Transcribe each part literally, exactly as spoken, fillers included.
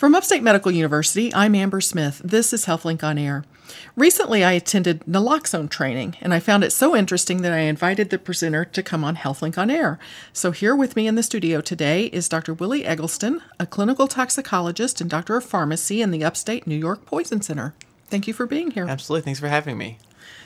From Upstate Medical University, I'm Amber Smith. This is HealthLink on Air. Recently, I attended naloxone training, and I found it so interesting that I invited the presenter to come on HealthLink on Air. So here with me in the studio today is Doctor Willie Eggleston, a clinical toxicologist and doctor of pharmacy in the Upstate New York Poison Center. Thank you for being here. Absolutely. Thanks for having me.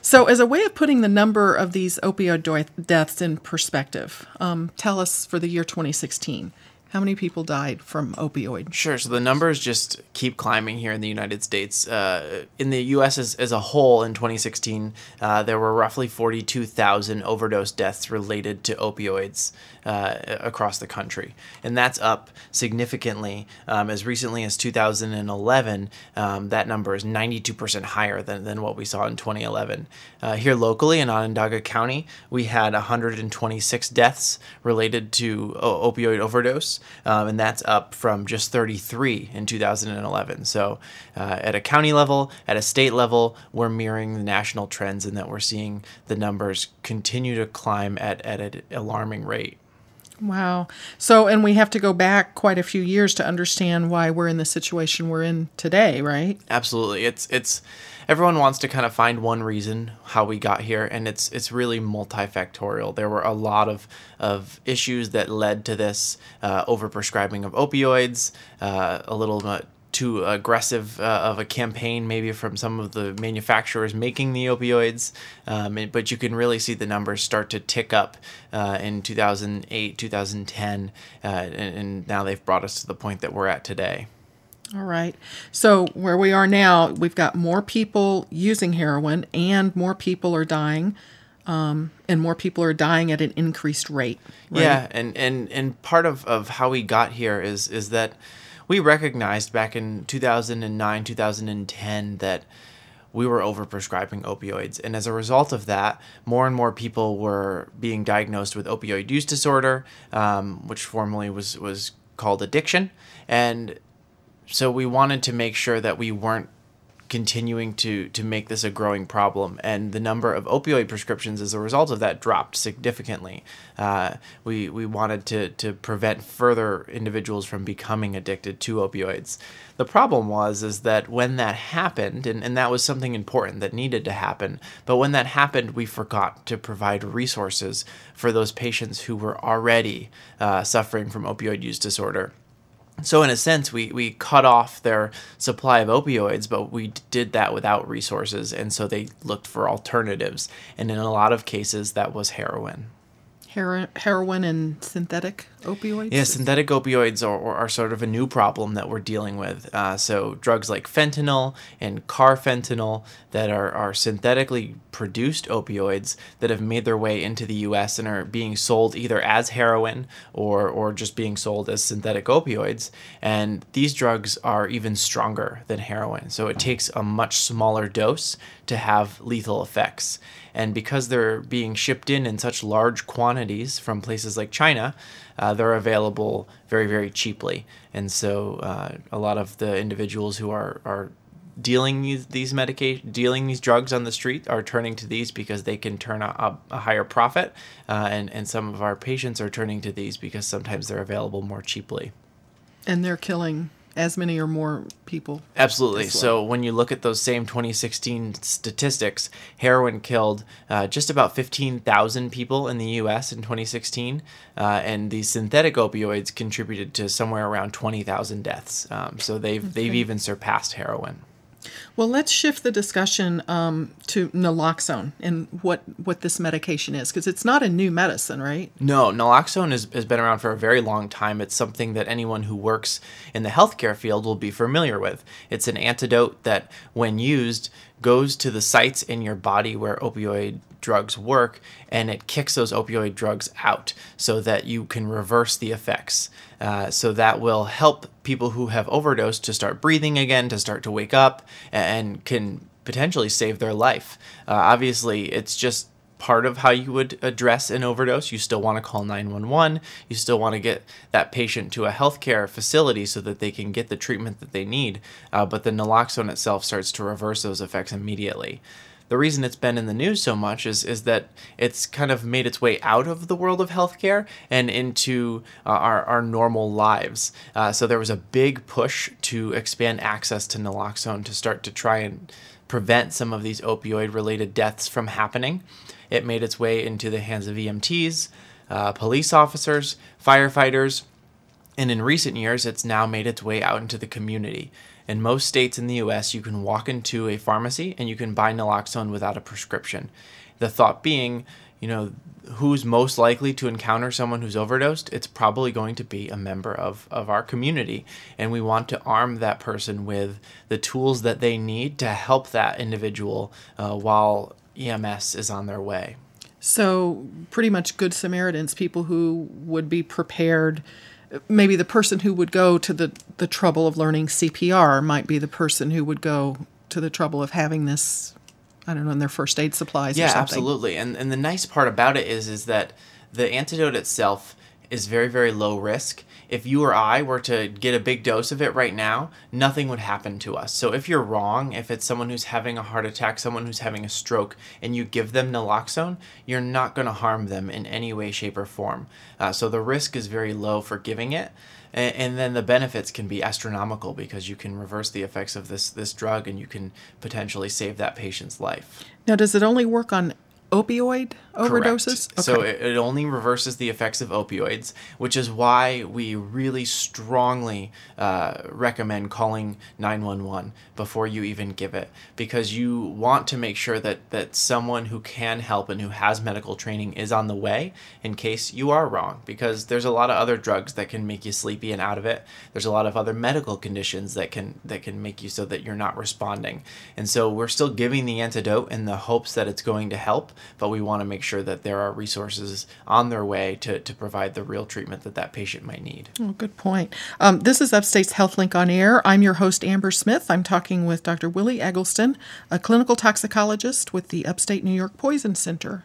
So as a way of putting the number of these opioid deaths in perspective, um, tell us for the year twenty sixteen. How many people died from opioid? Sure. So the numbers just keep climbing here in the United States. Uh, in the U S as, as a whole in twenty sixteen, uh, there were roughly forty-two thousand overdose deaths related to opioids uh, across the country. And that's up significantly. Um, as recently as two thousand eleven, um, that number is ninety-two percent higher than, than what we saw in twenty eleven. Uh, here locally in Onondaga County, we had one hundred twenty-six deaths related to o- opioid overdose. Um, and that's up from just thirty-three in two thousand eleven. So uh, at a county level, at a state level, we're mirroring the national trends in that we're seeing the numbers continue to climb at, at an alarming rate. Wow. So, and we have to go back quite a few years to understand why we're in the situation we're in today, right? Absolutely. It's, it's, everyone wants to kind of find one reason how we got here, and it's, it's really multifactorial. There were a lot of, of issues that led to this, uh, overprescribing of opioids, uh, a little bit too aggressive uh, of a campaign maybe from some of the manufacturers making the opioids, um, but you can really see the numbers start to tick up uh, in two thousand eight, two thousand ten, uh, and, and now they've brought us to the point that we're at today. All right. So where we are now, we've got more people using heroin and more people are dying. Um, and more people are dying at an increased rate. Right? Yeah. And, and, and part of, of how we got here is, is that we recognized back in two thousand nine, two thousand ten that we were overprescribing opioids. And as a result of that, more and more people were being diagnosed with opioid use disorder, um, which formerly was, was called addiction. And so we wanted to make sure that we weren't continuing to to make this a growing problem, and the number of opioid prescriptions as a result of that dropped significantly. Uh, we we wanted to to prevent further individuals from becoming addicted to opioids. The problem was is that when that happened, and, and that was something important that needed to happen, but when that happened, we forgot to provide resources for those patients who were already uh, suffering from opioid use disorder. So in a sense, we, we cut off their supply of opioids, but we did that without resources, and so they looked for alternatives. And in a lot of cases, that was heroin. Hero- heroin and synthetic opioids? Yeah, synthetic opioids are, are sort of a new problem that we're dealing with. Uh, so drugs like fentanyl and carfentanyl that are, are synthetically produced opioids that have made their way into the U S and are being sold either as heroin or, or just being sold as synthetic opioids. And these drugs are even stronger than heroin. So it takes a much smaller dose to have lethal effects. And because they're being shipped in in such large quantities from places like China, uh, they're available very, very cheaply. And so uh, a lot of the individuals who are, are dealing these, these medication, dealing these drugs on the street are turning to these because they can turn up a, a higher profit. Uh, and, and some of our patients are turning to these because sometimes they're available more cheaply. And they're killing as many or more people. Absolutely. So when you look at those same twenty sixteen statistics, heroin killed uh, just about fifteen thousand people in the U S in twenty sixteen, uh, and these synthetic opioids contributed to somewhere around twenty thousand deaths. Um, so they've okay. they've even surpassed heroin. Well, let's shift the discussion um, to naloxone and what, what this medication is, because it's not a new medicine, right? No, naloxone has, has been around for a very long time. It's something that anyone who works in the healthcare field will be familiar with. It's an antidote that, when used, goes to the sites in your body where opioid drugs work, and it kicks those opioid drugs out so that you can reverse the effects. Uh, so that will help people who have overdosed to start breathing again, to start to wake up, and can potentially save their life. Uh, obviously, it's just part of how you would address an overdose. You still want to call nine one one. You still want to get that patient to a healthcare facility so that they can get the treatment that they need. Uh, but the naloxone itself starts to reverse those effects immediately. the reason it's been in the news so much is is that it's kind of made its way out of the world of healthcare and into uh, our, our normal lives. Uh, so there was a big push to expand access to naloxone to start to try and prevent some of these opioid-related deaths from happening. It made its way into the hands of E M Ts, uh, police officers, firefighters, and in recent years, it's now made its way out into the community. In most states in the U S, you can walk into a pharmacy and you can buy naloxone without a prescription. The thought being, you know, who's most likely to encounter someone who's overdosed? It's probably going to be a member of, of our community. And we want to arm that person with the tools that they need to help that individual uh, while E M S is on their way. So pretty much Good Samaritans, people who would be prepared. Maybe the person who would go to the, the trouble of learning C P R might be the person who would go to the trouble of having this, I don't know, in their first aid supplies yeah, or something. Yeah, absolutely. And, and the nice part about it is, is that the antidote itself is very, very low risk. If you or I were to get a big dose of it right now, nothing would happen to us. So if you're wrong, if it's someone who's having a heart attack, someone who's having a stroke, and you give them naloxone, you're not going to harm them in any way, shape, or form. Uh, so the risk is very low for giving it. And, and then the benefits can be astronomical because you can reverse the effects of this, this drug and you can potentially save that patient's life. Now, does it only work on opioid overdoses? Okay. So it, it only reverses the effects of opioids, which is why we really strongly uh, recommend calling nine one one before you even give it, because you want to make sure that, that someone who can help and who has medical training is on the way in case you are wrong, because there's a lot of other drugs that can make you sleepy and out of it. There's a lot of other medical conditions that can, that can make you so that you're not responding. And so we're still giving the antidote in the hopes that it's going to help, but we want to make sure that there are resources on their way to, to provide the real treatment that that patient might need. Oh, good point. Um, this is Upstate's HealthLink on Air. I'm your host, Amber Smith. I'm talking with Doctor Willie Eggleston, a clinical toxicologist with the Upstate New York Poison Center.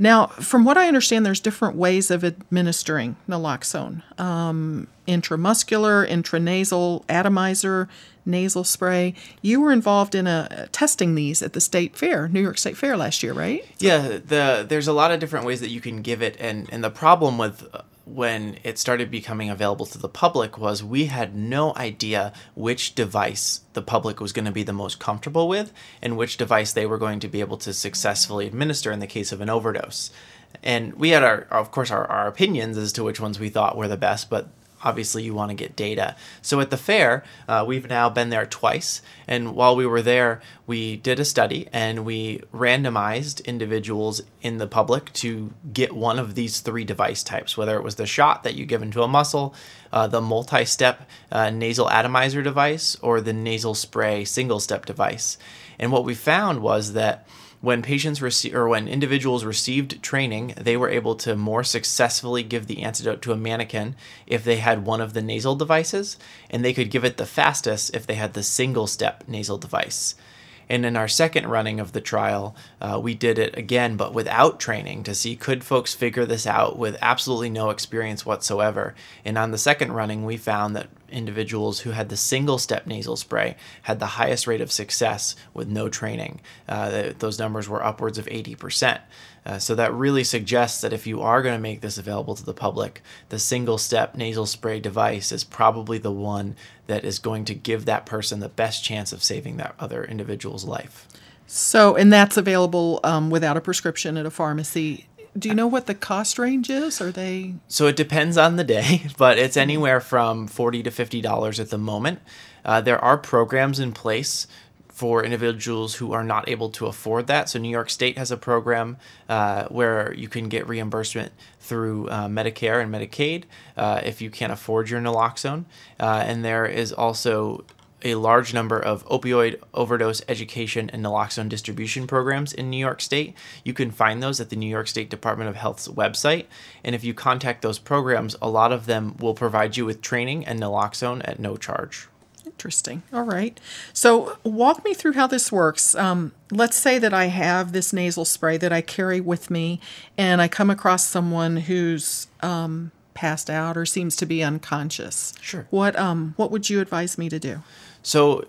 Now, from what I understand, there's different ways of administering naloxone. Um, intramuscular, intranasal, atomizer, nasal spray. You were involved in a, testing these at the state fair, New York State Fair last year, right? Yeah, the, there's a lot of different ways that you can give it. And, and the problem with when it started becoming available to the public was we had no idea which device the public was going to be the most comfortable with and which device they were going to be able to successfully administer in the case of an overdose. And we had, our, of course, our, our opinions as to which ones we thought were the best, but obviously you want to get data. So at the fair, uh, we've now been there twice, and while we were there, we did a study and we randomized individuals in the public to get one of these three device types, whether it was the shot that you give into a muscle, uh, the multi-step uh, nasal atomizer device, or the nasal spray single-step device. And what we found was that when patients rece- or when individuals received training, they were able to more successfully give the antidote to a mannequin if they had one of the nasal devices, and they could give it the fastest if they had the single-step nasal device. And in our second running of the trial, uh, we did it again, but without training, to see could folks figure this out with absolutely no experience whatsoever. And on the second running, we found that individuals who had the single-step nasal spray had the highest rate of success with no training. Uh, th- those numbers were upwards of eighty percent. Uh, so that really suggests that if you are going to make this available to the public, the single-step nasal spray device is probably the one that is going to give that person the best chance of saving that other individual's life. So, and that's available um, without a prescription at a pharmacy. Do you know what the cost range is? Are they? So it depends on the day, but it's anywhere from forty dollars to fifty dollars at the moment. Uh, there are programs in place for individuals who are not able to afford that. So New York State has a program uh, where you can get reimbursement through uh, Medicare and Medicaid uh, if you can't afford your naloxone. Uh, and there is also a large number of opioid overdose education and naloxone distribution programs in New York State. You can find those at the New York State Department of Health's website. And if you contact those programs, a lot of them will provide you with training and naloxone at no charge. Interesting. All right. So walk me through how this works. Um, let's say that I have this nasal spray that I carry with me and I come across someone who's um, passed out or seems to be unconscious. Sure. What um what would you advise me to do? So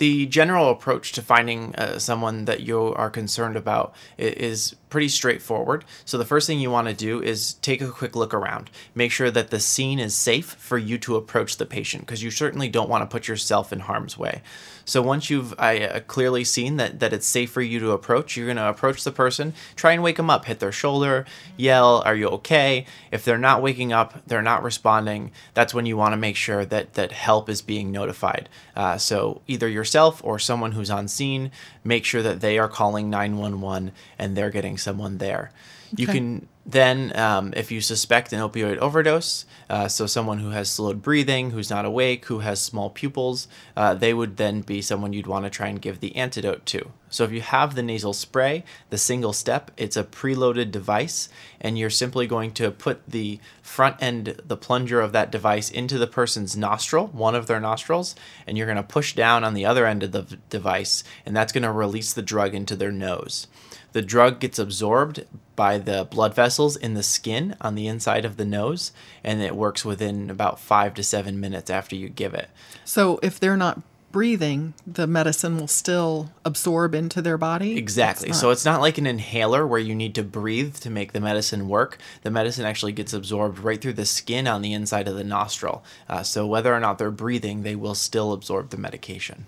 The general approach to finding uh, someone that you are concerned about is pretty straightforward. So the first thing you want to do is take a quick look around. Make sure that the scene is safe for you to approach the patient, because you certainly don't want to put yourself in harm's way. So once you've I, uh, clearly seen that, that it's safe for you to approach, you're going to approach the person, try and wake them up, hit their shoulder, yell, "Are you okay?" If they're not waking up, they're not responding, that's when you want to make sure that, that help is being notified. Uh, so either you're yourself or someone who's on scene, make sure that they are calling nine one one and they're getting someone there. Okay. You can then, um, if you suspect an opioid overdose, uh, so someone who has slowed breathing, who's not awake, who has small pupils, uh, they would then be someone you'd want to try and give the antidote to. So if you have the nasal spray, the single step, it's a preloaded device, and you're simply going to put the front end, the plunger of that device into the person's nostril, one of their nostrils, and you're going to push down on the other end of the device, and that's going to release the drug into their nose. The drug gets absorbed by the blood vessels in the skin on the inside of the nose, and it works within about five to seven minutes after you give it. So if they're not breathing, the medicine will still absorb into their body? Exactly. It's not... So it's not like an inhaler where you need to breathe to make the medicine work. The medicine actually gets absorbed right through the skin on the inside of the nostril. Uh, so whether or not they're breathing, they will still absorb the medication.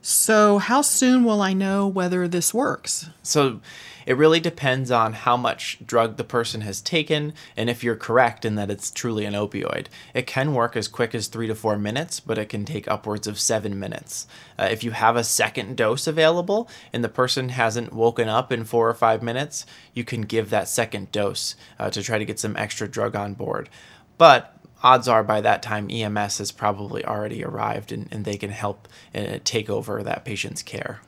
So how soon will I know whether this works? So it really depends on how much drug the person has taken and if you're correct in that it's truly an opioid. It can work as quick as three to four minutes, but it can take upwards of seven minutes. Uh, if you have a second dose available and the person hasn't woken up in four or five minutes, you can give that second dose uh, to try to get some extra drug on board. But odds are by that time E M S has probably already arrived and, and they can help uh, take over that patient's care.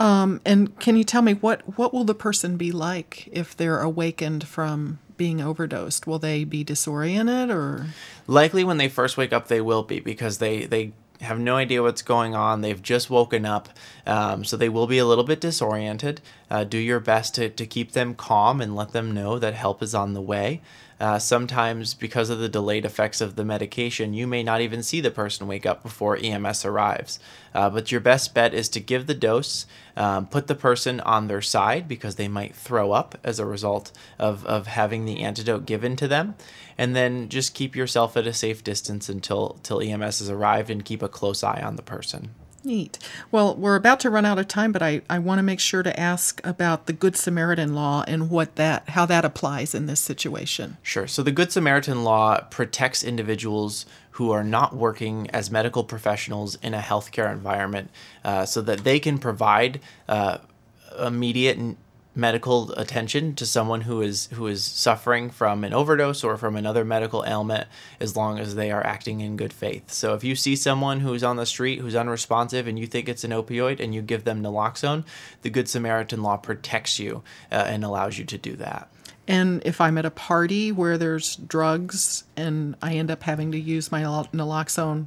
Um, and can you tell me what, what will the person be like if they're awakened from being overdosed? Will they be disoriented or? Likely when they first wake up they will be, because they, they have no idea what's going on. They've just woken up. Um, so they will be a little bit disoriented. Uh, do your best to, to keep them calm and let them know that help is on the way. Uh, sometimes because of the delayed effects of the medication, you may not even see the person wake up before E M S arrives. Uh, but your best bet is to give the dose, um, put the person on their side because they might throw up as a result of, of having the antidote given to them, and then just keep yourself at a safe distance until, till E M S has arrived and keep a close eye on the person. Neat. Well, we're about to run out of time, but I, I want to make sure to ask about the Good Samaritan Law and what that how that applies in this situation. Sure. So the Good Samaritan Law protects individuals who are not working as medical professionals in a healthcare environment uh, so that they can provide uh, immediate and medical attention to someone who is who is suffering from an overdose or from another medical ailment, as long as they are acting in good faith. So if you see someone who's on the street who's unresponsive and you think it's an opioid and you give them naloxone, the Good Samaritan Law protects you uh, and allows you to do that. And if I'm at a party where there's drugs and I end up having to use my naloxone,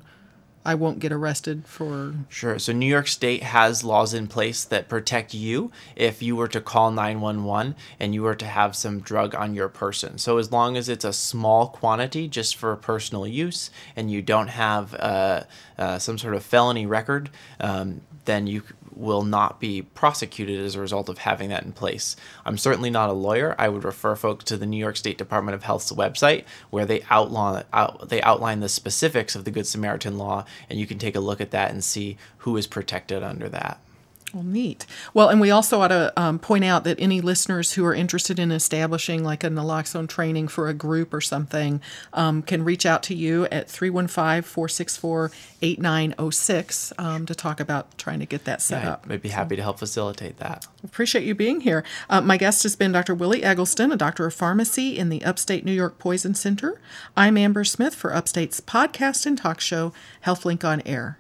I won't get arrested for... Sure. So New York State has laws in place that protect you if you were to call nine one one and you were to have some drug on your person. So as long as it's a small quantity just for personal use and you don't have uh, uh, some sort of felony record, um, then you will not be prosecuted as a result of having that in place. I'm certainly not a lawyer. I would refer folks to the New York State Department of Health's website where they outline, out, they outline the specifics of the Good Samaritan Law, and you can take a look at that and see who is protected under that. Well, neat. Well, and we also ought to um, point out that any listeners who are interested in establishing like a naloxone training for a group or something um, can reach out to you at three one five, four six four, eight nine zero six um, to talk about trying to get that set yeah, up. I'd be happy so, to help facilitate that. Appreciate you being here. Uh, my guest has been Doctor Willie Eggleston, a doctor of pharmacy in the Upstate New York Poison Center. I'm Amber Smith for Upstate's podcast and talk show, HealthLink on Air.